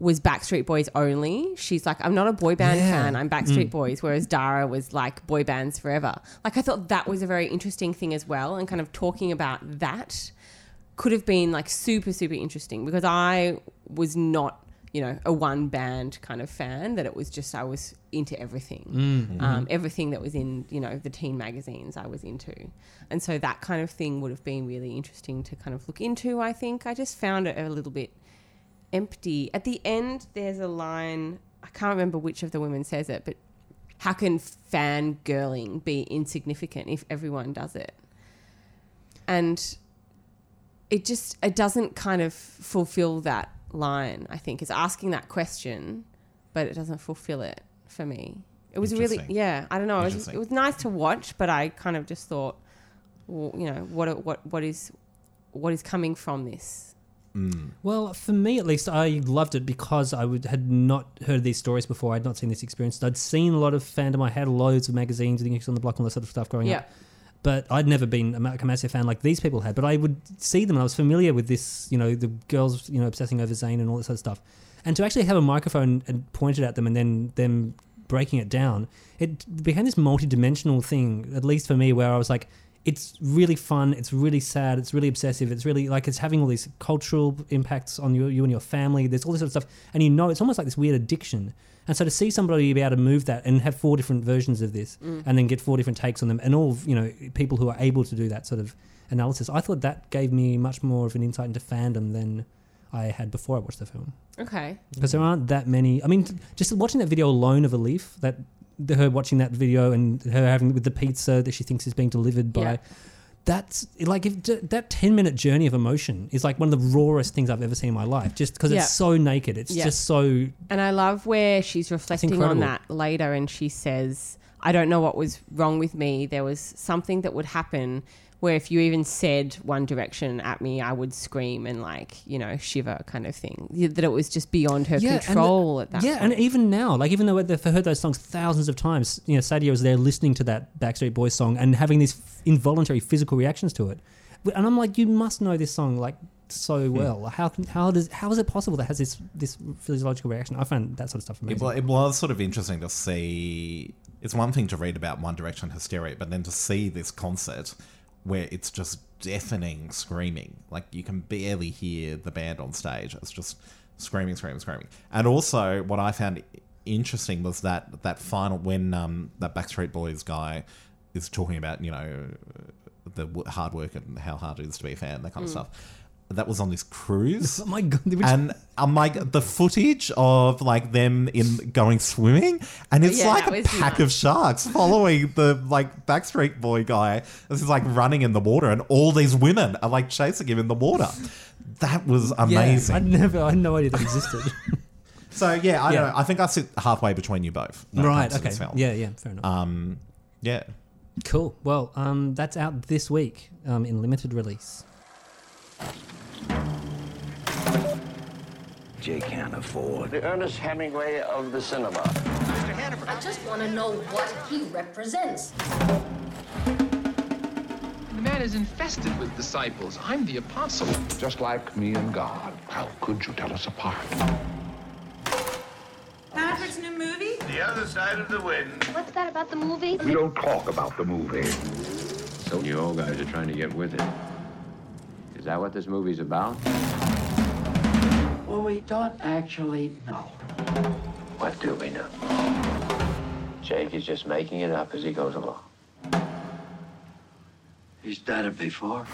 was Backstreet Boys only. She's like, I'm not a boy band yeah. fan, I'm Backstreet mm. Boys, whereas Dara was like boy bands forever. Like, I thought that was a very interesting thing as well, and kind of talking about that could have been like super, super interesting, because I was not, you know, a one band kind of fan, that it was just I was into everything. Mm-hmm. Um, everything that was in, you know, the teen magazines I was into. And so that kind of thing would have been really interesting to kind of look into, I think. I just found it a little bit empty. At the end, there's a line, I can't remember which of the women says it, but how can fangirling be insignificant if everyone does it? And it just, it doesn't kind of fulfill that line, I think. It's asking that question, but it doesn't fulfill it for me. It was really, yeah, I don't know. It was, it was nice to watch, but I kind of just thought, well, you know, what what what is what is coming from this? Mm. Well, for me at least, I loved it because I would, had not heard these stories before. I'd not seen this experience. I'd seen a lot of fandom. I had loads of magazines, Things on the Block, all that sort of stuff growing yeah. up. But I'd never been a massive fan like these people had. But I would see them and I was familiar with this, you know, the girls, you know, obsessing over Zayn and all this sort of stuff. And to actually have a microphone and point it at them and then them breaking it down, it became this multidimensional thing, at least for me, where I was like, it's really fun, it's really sad, it's really obsessive, it's really like, it's having all these cultural impacts on you, you and your family, there's all this sort of stuff. And, you know, it's almost like this weird addiction. And so to see somebody be able to move that and have four different versions of this mm. and then get four different takes on them, and all, you know, people who are able to do that sort of analysis, I thought that gave me much more of an insight into fandom than I had before I watched the film. Okay. Because there aren't that many. I mean, just watching that video alone of Elif, that her watching that video and her having with the pizza that she thinks is being delivered by, yeah. that's like, if that ten minute journey of emotion is like one of the rawest things I've ever seen in my life, just because yeah. it's so naked. It's yeah. just so. And I love where she's reflecting on that later, and she says, I don't know what was wrong with me. There was something that would happen where if you even said One Direction at me, I would scream and, like, you know, shiver kind of thing. That it was just beyond her yeah, control the, at that yeah, point. Yeah, and even now, like, even though I've heard those songs thousands of times, you know, Sadia was there listening to that Backstreet Boys song and having these f- involuntary physical reactions to it. And I'm like, you must know this song, like, so well. How can, how does how is it possible that it has this, this physiological reaction? I found that sort of stuff amazing. It was, it was sort of interesting to see. It's one thing to read about One Direction hysteria, but then to see this concert where it's just deafening screaming. Like, you can barely hear the band on stage. It's just screaming, screaming, screaming. And also what I found interesting was that that final, when um, that Backstreet Boys guy is talking about, you know, the hard work and how hard it is to be a fan, that kind mm. of stuff. That was on this cruise. Oh my God. And um, like, the footage of like them in going swimming, and it's yeah, like a pack nuts. of sharks following the like Backstreet Boy guy. This is like running in the water, and all these women are like chasing him in the water. That was amazing. Yeah, I never, I had no idea that existed. So yeah, I yeah. don't know. I think I sit halfway between you both. Right. Okay. Yeah. Yeah. Fair enough. Um. Yeah. Cool. Well, um, that's out this week, um, in limited release. Jay can't afford. The Ernest Hemingway of the cinema. Mister Hannaford. I just want to know what he represents. The man is infested with disciples. I'm the apostle. Just like me and God. How could you tell us apart? Hannaford's new movie? The Other Side of the Wind. What's that about the movie? We don't talk about the movie. So you old guys are trying to get with it. Is that what this movie's about? Well, we don't actually know. What do we know? Jake is just making it up as he goes along. He's done it before.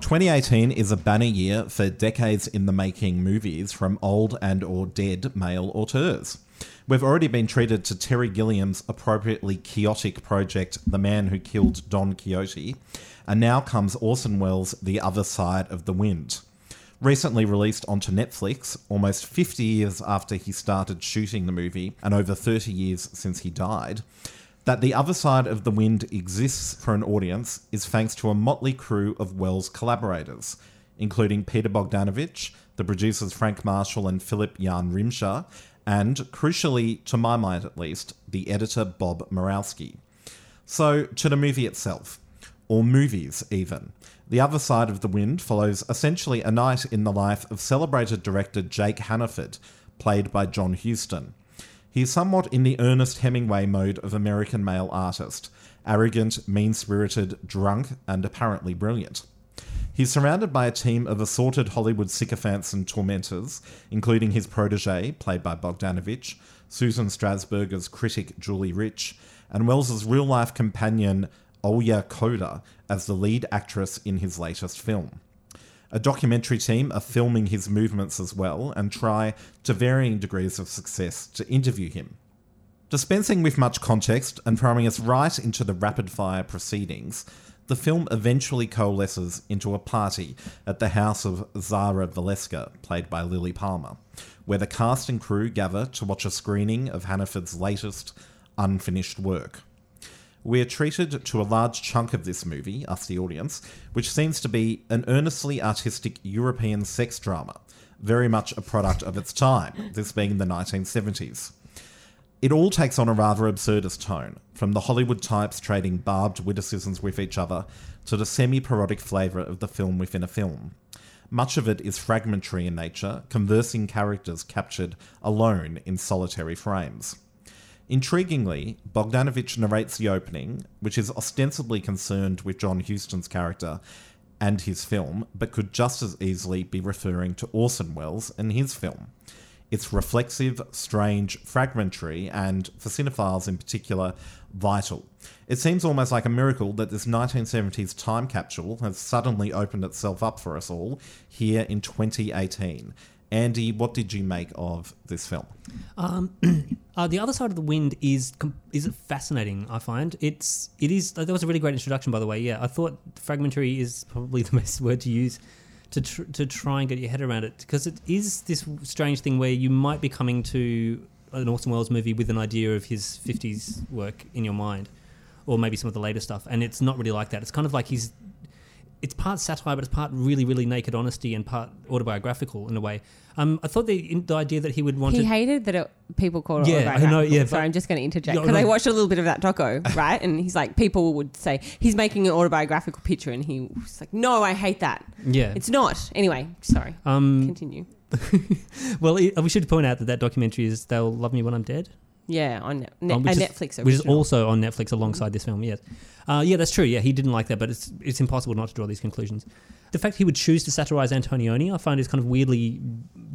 twenty eighteen is a banner year for decades in the making movies from old and or dead male auteurs. We've already been treated to Terry Gilliam's appropriately chaotic project, The Man Who Killed Don Quixote, and now comes Orson Welles' The Other Side of the Wind. Recently released onto Netflix, almost fifty years after he started shooting the movie and over thirty years since he died, that The Other Side of the Wind exists for an audience is thanks to a motley crew of Welles' collaborators, including Peter Bogdanovich, the producers Frank Marshall and Philip Jan Rimscher, and, crucially, to my mind at least, the editor Bob Murawski. So, to the movie itself, or movies even. The Other Side of the Wind follows essentially a night in the life of celebrated director Jake Hannaford, played by John Huston. He's somewhat in the Ernest Hemingway mode of American male artist, arrogant, mean-spirited, drunk, and apparently brilliant. He's surrounded by a team of assorted Hollywood sycophants and tormentors, including his protege, played by Bogdanovich, Susan Strasberger's critic Julie Rich, and Wells's real-life companion Olya Koda as the lead actress in his latest film. A documentary team are filming his movements as well and try, to varying degrees of success, to interview him. Dispensing with much context and throwing us right into the rapid-fire proceedings, the film eventually coalesces into a party at the house of Zara Valeska, played by Lily Palmer, where the cast and crew gather to watch a screening of Hannaford's latest unfinished work. We're treated to a large chunk of this movie, us the audience, which seems to be an earnestly artistic European sex drama, very much a product of its time, this being the nineteen seventies. It all takes on a rather absurdist tone, from the Hollywood types trading barbed witticisms with each other to the semi-parodic flavour of the film within a film. Much of it is fragmentary in nature, conversing characters captured alone in solitary frames. Intriguingly, Bogdanovich narrates the opening, which is ostensibly concerned with John Huston's character and his film, but could just as easily be referring to Orson Welles and his film. It's reflexive, strange, fragmentary, and, for cinephiles in particular, vital. It seems almost like a miracle that this nineteen seventies time capsule has suddenly opened itself up for us all here in twenty eighteen. Andy, what did you make of this film? Um, uh, The Other Side of the Wind is is fascinating, I find. It's, it is, that was a really great introduction, by the way. Yeah, I thought fragmentary is probably the best word to use to tr- to try and get your head around it, because it is this strange thing where you might be coming to an Orson Welles movie with an idea of his fifties work in your mind, or maybe some of the later stuff, and it's not really like that. It's kind of like he's... It's part satire, but it's part really, really naked honesty and part autobiographical in a way. Um, I thought the the idea that he would want he to... He hated that it, people called it yeah, autobiographical. I know, yeah, Sorry, I'm just going to interject because no, no. I watched a little bit of that doco, right? And he's like, people would say, he's making an autobiographical picture and he's like, no, I hate that. Yeah. It's not. Anyway, sorry. Um, Continue. Well, it, we should point out that that documentary is They'll Love Me When I'm Dead. Yeah, on ne- um, a is, Netflix original. Which is also on Netflix alongside this film, yes. Uh, yeah, that's true. Yeah, he didn't like that, but it's it's impossible not to draw these conclusions. The fact he would choose to satirise Antonioni, I find is kind of weirdly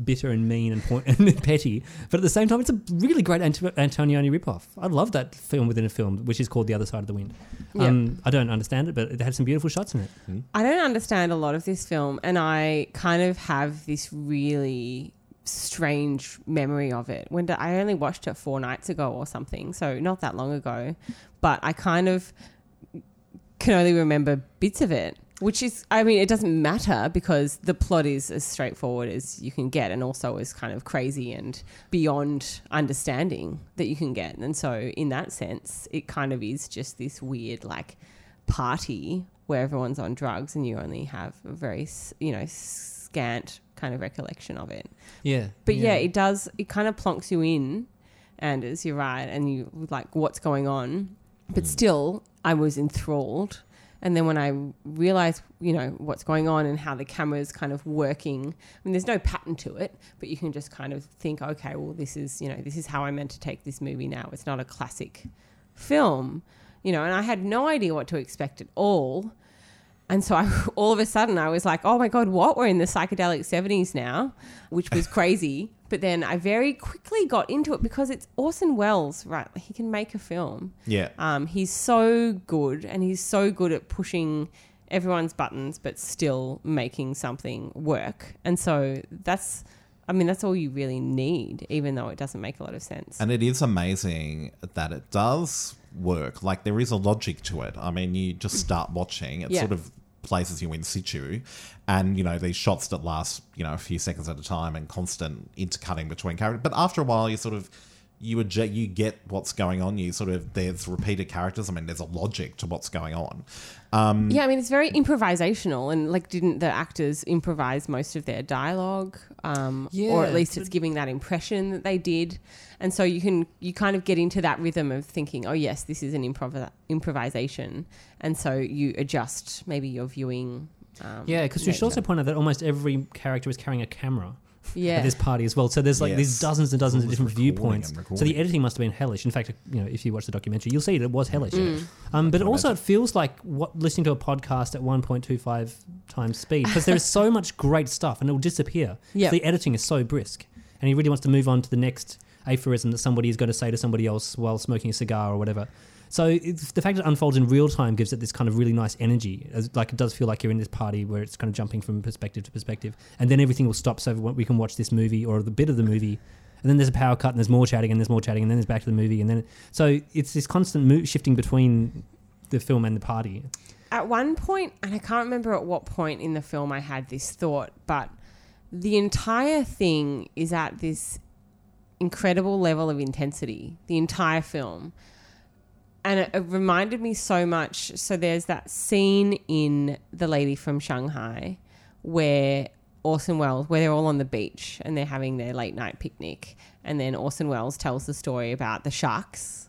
bitter and mean and, point- and petty. But at the same time, it's a really great Ant- Antonioni ripoff. I love that film within a film, which is called The Other Side of the Wind. Yep. Um, I don't understand it, but it had some beautiful shots in it. Mm. I don't understand a lot of this film, and I kind of have this really... strange memory of it. When I only watched it four nights ago or something, so not that long ago, but I kind of can only remember bits of it, which is, I mean, it doesn't matter because the plot is as straightforward as you can get and also is kind of crazy and beyond understanding that you can get. And so in that sense, it kind of is just this weird like party where everyone's on drugs and you only have a very, you know, scant kind of recollection of it. Yeah. But yeah, yeah, it does, it kind of plonks you in, Anders, you're right, and you like what's going on. But mm. still, I was enthralled. And then when I realised, you know, what's going on and how the camera's kind of working, I mean, there's no pattern to it, but you can just kind of think, okay, well, this is, you know, this is how I meant to take this movie now. It's not a classic film, you know, and I had no idea what to expect at all. And so I, all of a sudden I was like, oh, my God, what? We're in the psychedelic seventies now, which was crazy. But then I very quickly got into it because it's Orson Welles, right? He can make a film. Yeah. Um, he's so good and he's so good at pushing everyone's buttons but still making something work. And so that's I mean, that's all you really need, even though it doesn't make a lot of sense. And it is amazing that it does work. Like, there is a logic to it. I mean, you just start watching. It yeah. sort of places you in situ. And, you know, these shots that last, you know, a few seconds at a time and constant intercutting between characters. But after a while, you sort of... You adjust, you get what's going on. You sort of, there's repeated characters. I mean, there's a logic to what's going on. Um, yeah, I mean, it's very improvisational, and like, didn't the actors improvise most of their dialogue? Um, yeah, or at least it's giving that impression that they did. And so you can you kind of get into that rhythm of thinking, oh yes, this is an improv improvisation, and so you adjust maybe your viewing. Um, yeah, because you should also point out that almost every character is carrying a camera. Yeah. At this party as well. So there's like yes. these dozens and dozens of different viewpoints. So the editing must have been hellish. In fact, you know, if you watch the documentary, you'll see it, it was hellish. Mm. Um, but it also it feels like what, listening to a podcast at one point two five times speed, because there is so much great stuff and it will disappear. Yep. The editing is so brisk, and he really wants to move on to the next aphorism that somebody is going to say to somebody else while smoking a cigar or whatever. So it's, the fact that it unfolds in real time gives it this kind of really nice energy. As, like, it does feel like you're in this party where it's kind of jumping from perspective to perspective, and then everything will stop so we can watch this movie or the bit of the movie, and then there's a power cut and there's more chatting and there's more chatting and then there's back to the movie. And then so it's this constant mo- shifting between the film and the party. At one point, and I can't remember at what point in the film I had this thought, but the entire thing is at this incredible level of intensity, the entire film. And it, it reminded me so much. So there's that scene in The Lady from Shanghai where Orson Welles, where they're all on the beach and they're having their late night picnic, and then Orson Welles tells the story about the sharks.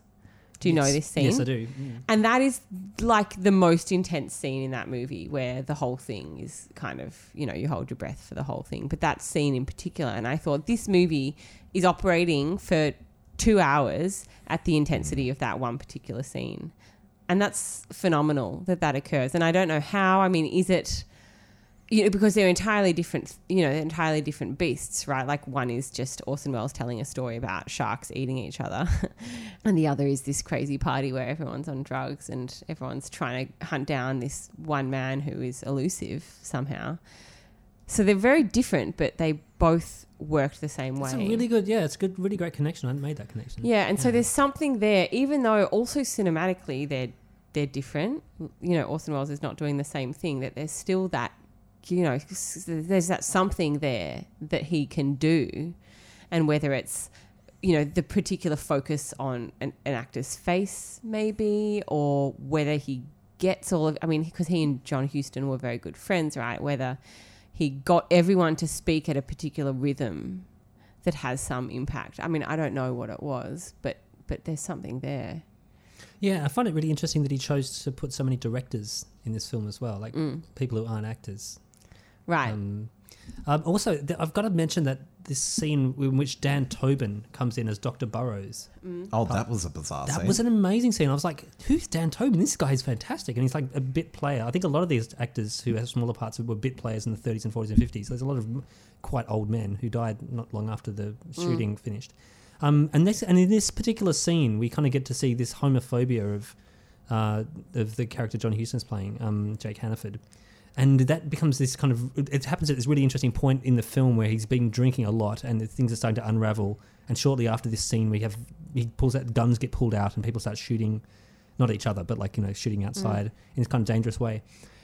Do you yes. know this scene? Yes, I do. Yeah. And that is like the most intense scene in that movie, where the whole thing is kind of, you know, you hold your breath for the whole thing. But that scene in particular, and I thought, this movie is operating for two hours at the intensity of that one particular scene. And that's phenomenal that that occurs. And I don't know how. I mean, is it, you know, because they're entirely different, you know, they're entirely different beasts, right? Like, one is just Orson Welles telling a story about sharks eating each other and the other is this crazy party where everyone's on drugs and everyone's trying to hunt down this one man who is elusive somehow. So they're very different, but they both worked the same way. It's a really good, yeah, it's a good, really great connection. I hadn't made that connection. Yeah, and yeah. so there's something there, even though also cinematically they're they're different. You know, Orson Welles is not doing the same thing, that there's still that, you know, there's that something there that he can do. And whether it's, you know, the particular focus on an, an actor's face maybe, or whether he gets all of, I mean, because he and John Huston were very good friends, right, whether... he got everyone to speak at a particular rhythm that has some impact. I mean, I don't know what it was, but but there's something there. Yeah, I find it really interesting that he chose to put so many directors in this film as well, like mm. people who aren't actors. Right. Um, um, also, th- I've got to mention that this scene in which Dan Tobin comes in as Doctor Burroughs. Mm. Oh, that was a bizarre that scene. That was an amazing scene. I was like, who's Dan Tobin? This guy is fantastic. And he's like a bit player. I think a lot of these actors who have smaller parts were bit players in the thirties and forties and fifties. So there's a lot of quite old men who died not long after the shooting mm. finished. Um, and, this, and in this particular scene, we kind of get to see this homophobia of, uh, of the character John Huston's playing, um, Jake Hannaford. And that becomes this kind of... It happens at this really interesting point in the film where he's been drinking a lot and things are starting to unravel. And shortly after this scene, we have... He pulls out... Guns get pulled out and people start shooting, not each other, but like, you know, shooting outside mm. in this kind of dangerous way.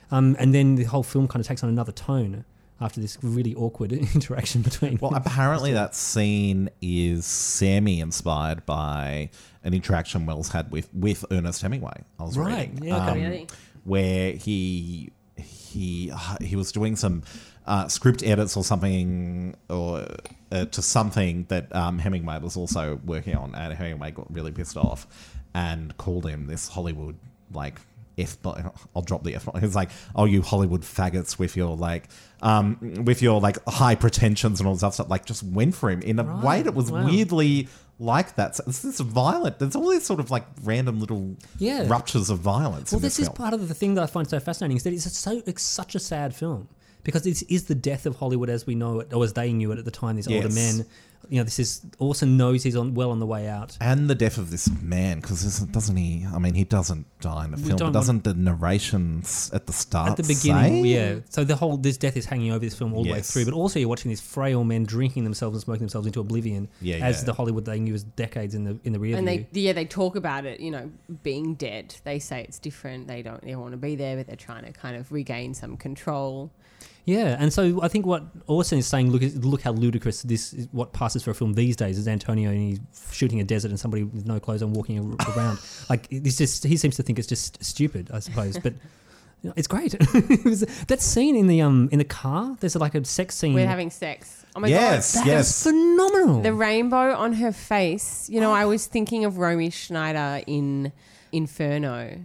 Um, and then the whole film kind of takes on another tone after this really awkward interaction between... Well, apparently that scene is semi-inspired by an interaction Wells had with, with Ernest Hemingway. I was right. reading. Yeah, okay. um, where he... He he was doing some uh, script edits or something, or uh, to something that um, Hemingway was also working on, and Hemingway got really pissed off and called him this Hollywood, like, F-bomb. I'll drop the F-bomb. He was like, "Oh, you Hollywood faggots with your like um, with your like high pretensions and all this other stuff." Like, just went for him in a right. way that was wow. weirdly. Like that, it's this violent. There's all these sort of like random little yeah. ruptures of violence. Well, in this, this film. Is part of the thing that I find so fascinating is that it's so it's such a sad film because this is the death of Hollywood as we know it, or as they knew it at the time. These yes. older men you know, this is Orson knows he's on well on the way out. And the death of this man, because doesn't he? I mean, he doesn't die in the film. But doesn't the narrations at the start at the beginning? Say? Yeah. So the whole this death is hanging over this film all the yes. way through. But also, you're watching these frail men drinking themselves and smoking themselves into oblivion. Yeah, as yeah. the Hollywood they knew as decades in the in the rear and view. They yeah they talk about it. You know, being dead. They say it's different. They don't. They don't want to be there, but they're trying to kind of regain some control. Yeah, and so I think what Orson is saying, look, look how ludicrous this is, what passes for a film these days is Antonioni shooting a desert and somebody with no clothes on walking around. Like it's just, he seems to think it's just stupid, I suppose. But you know, it's great. It was, that scene in the um in the car, there's like a sex scene. We're having sex. Oh my yes, god, that yes. is phenomenal. The rainbow on her face. You know, oh. I was thinking of Romy Schneider in Inferno.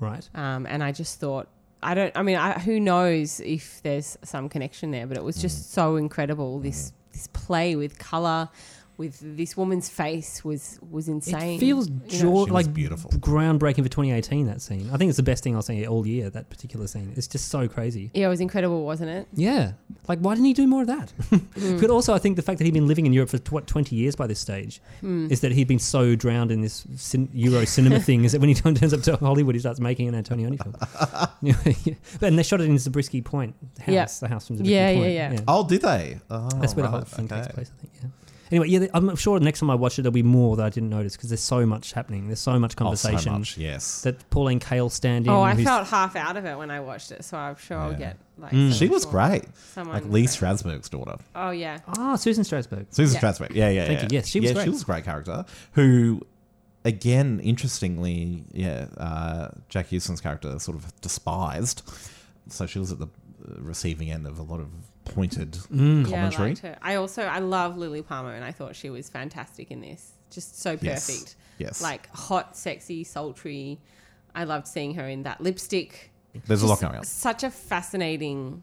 Right. Um, and I just thought. I don't. I mean, I, who knows if there's some connection there? But it was just mm. so incredible. This mm. this play with color, with this woman's face was was insane. It feels jaw, like beautiful, groundbreaking for twenty eighteen. That scene. I think it's the best thing I've seen all year. That particular scene. It's just so crazy. Yeah, it was incredible, wasn't it? Yeah. Like, why didn't he do more of that? mm. But also, I think the fact that he'd been living in Europe for what twenty years by this stage mm. is that he'd been so drowned in this cin- Euro cinema thing is that when he turns up to Hollywood, he starts making an Antonioni film. yeah. And they shot it in Zabriskie Point house. Yep. The house from Zabriskie yeah, Point. Yeah, yeah, yeah. Oh, did they? Oh, that's where right, the whole thing okay. takes place. I think. Yeah. Anyway, yeah, I'm sure next time I watch it, there'll be more that I didn't notice because there's so much happening. There's so much conversation. Oh, so much, yes. That Pauline Kael stand in. Oh, I felt half out of it when I watched it, so I'm sure yeah. I'll get like. Mm. She was great. Like Lee Strasberg's daughter. Oh, yeah. Ah, Susan Strasberg. Susan yeah. Strasberg, yeah, yeah, Thank yeah. you. Yes, she was yeah, great. She was a great character who, again, interestingly, yeah, uh, Jack Huston's character sort of despised. So she was at the receiving end of a lot of pointed mm. commentary. Yeah, I liked her. I also I love Lily Palmer, and I thought she was fantastic in this. Just so perfect. Yes. yes. Like hot, sexy, sultry. I loved seeing her in that lipstick. There's just a lot going on. Such a fascinating.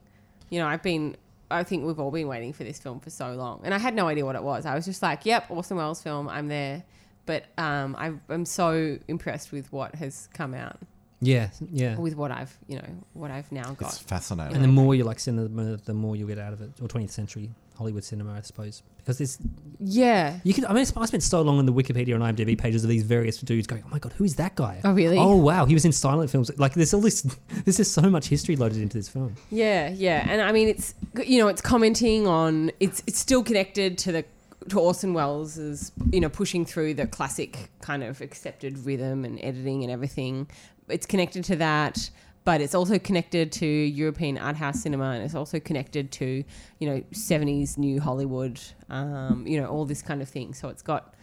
You know, I've been. I think we've all been waiting for this film for so long, and I had no idea what it was. I was just like, "Yep, Orson Welles film. I'm there." But um, I, I'm so impressed with what has come out. Yeah, yeah. With what I've, you know, what I've now got. It's fascinating. And the more you like cinema, the more you'll get out of it. Or twentieth century Hollywood cinema, I suppose. Because there's... Yeah. You can, I mean, I spent so long on the Wikipedia and IMDb pages of these various dudes going, oh, my God, who is that guy? Oh, really? Oh, wow, he was in silent films. Like, there's all this... There's just so much history loaded into this film. Yeah, yeah. And, I mean, it's, you know, it's commenting on... It's it's still connected to the... to Orson Welles is, you know, pushing through the classic kind of accepted rhythm and editing and everything. It's connected to that, but it's also connected to European art house cinema, and it's also connected to, you know, seventies new Hollywood, um, you know, all this kind of thing. So it's got,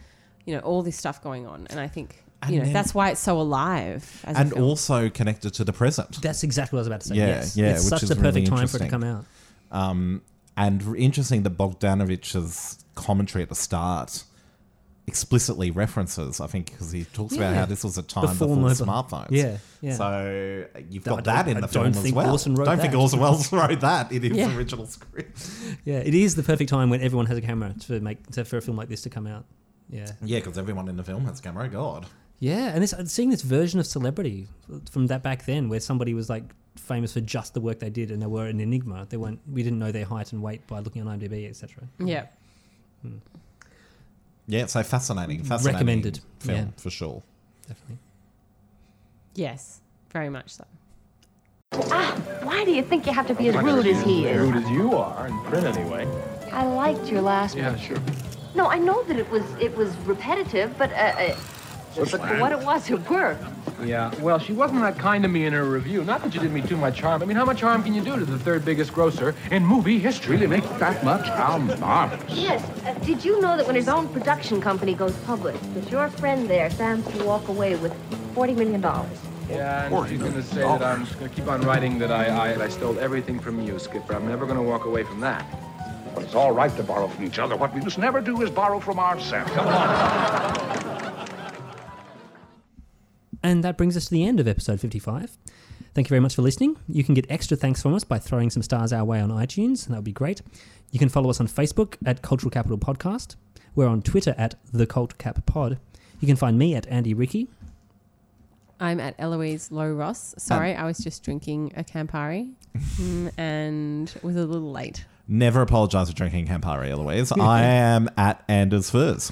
you know, all this stuff going on, and I think... And you know, that's why it's so alive. As and also connected to the present. That's exactly what I was about to say, yeah, yes. Yeah, it's such the perfect time for it to come out. Um, and interesting that Bogdanovich's commentary at the start explicitly references, I think, because he talks yeah. about how this was a time before, before smartphones. Yeah, yeah. So you've got that in the film as well. Orson wrote don't that. think Orson Welles wrote that in his yeah. original script. Yeah, it is the perfect time when everyone has a camera to make to, for a film like this to come out. Yeah, yeah, because everyone in the film has a camera. God. Yeah, and this, seeing this version of celebrity from that back then, where somebody was like famous for just the work they did, and they were an enigma. They weren't. We didn't know their height and weight by looking on IMDb, et cetera. Yeah. Hmm. Yeah, so fascinating, fascinating recommended film yeah. for sure. Definitely. Yes, very much so. Ah, why do you think you have to be as rude as he is? Rude as you are in print, anyway. I liked your last one. Yeah, sure. No, I know that it was it was repetitive, but uh, but for what it was, it worked. Yeah, well, she wasn't that kind to me in her review. Not that you did me too much harm. I mean, how much harm can you do to the third biggest grosser in movie history to make that much? How marvelous. Yes. Uh, did you know that when his own production company goes public, that your friend there stands to walk away with forty million dollars? Yeah, and she's going to say that I'm going to keep on writing that I, I I stole everything from you, Skipper. I'm never going to walk away from that. But it's all right to borrow from each other. What we must never do is borrow from ourselves. Come on. And that brings us to the end of episode fifty-five. Thank you very much for listening. You can get extra thanks from us by throwing some stars our way on iTunes. That would be great. You can follow us on Facebook at Cultural Capital Podcast. We're on Twitter at The Cult Cap Pod. You can find me at Andy Ricky. I'm at Eloise Low Ross. Sorry, um, I was just drinking a Campari mm, and was a little late. Never apologise for drinking Campari, Eloise. I am at Anders Furs.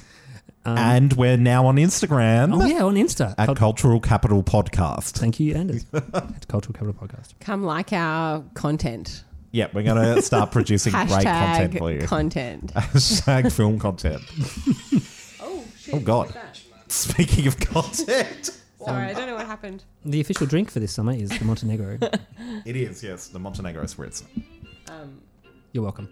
Um, and we're now on Instagram. Oh, yeah, on Insta. At Cult- Cultural Capital Podcast. Thank you, Anders. It's Cultural Capital Podcast. Come like our content. Yeah, we're going to start producing great content for you. Content. Hashtag film content. Oh, shit. Oh, God. Speaking of content. Sorry, um, I don't know what happened. The official drink for this summer is the Montenegro. It is, yes. The Montenegro Spritz. Um, You're welcome.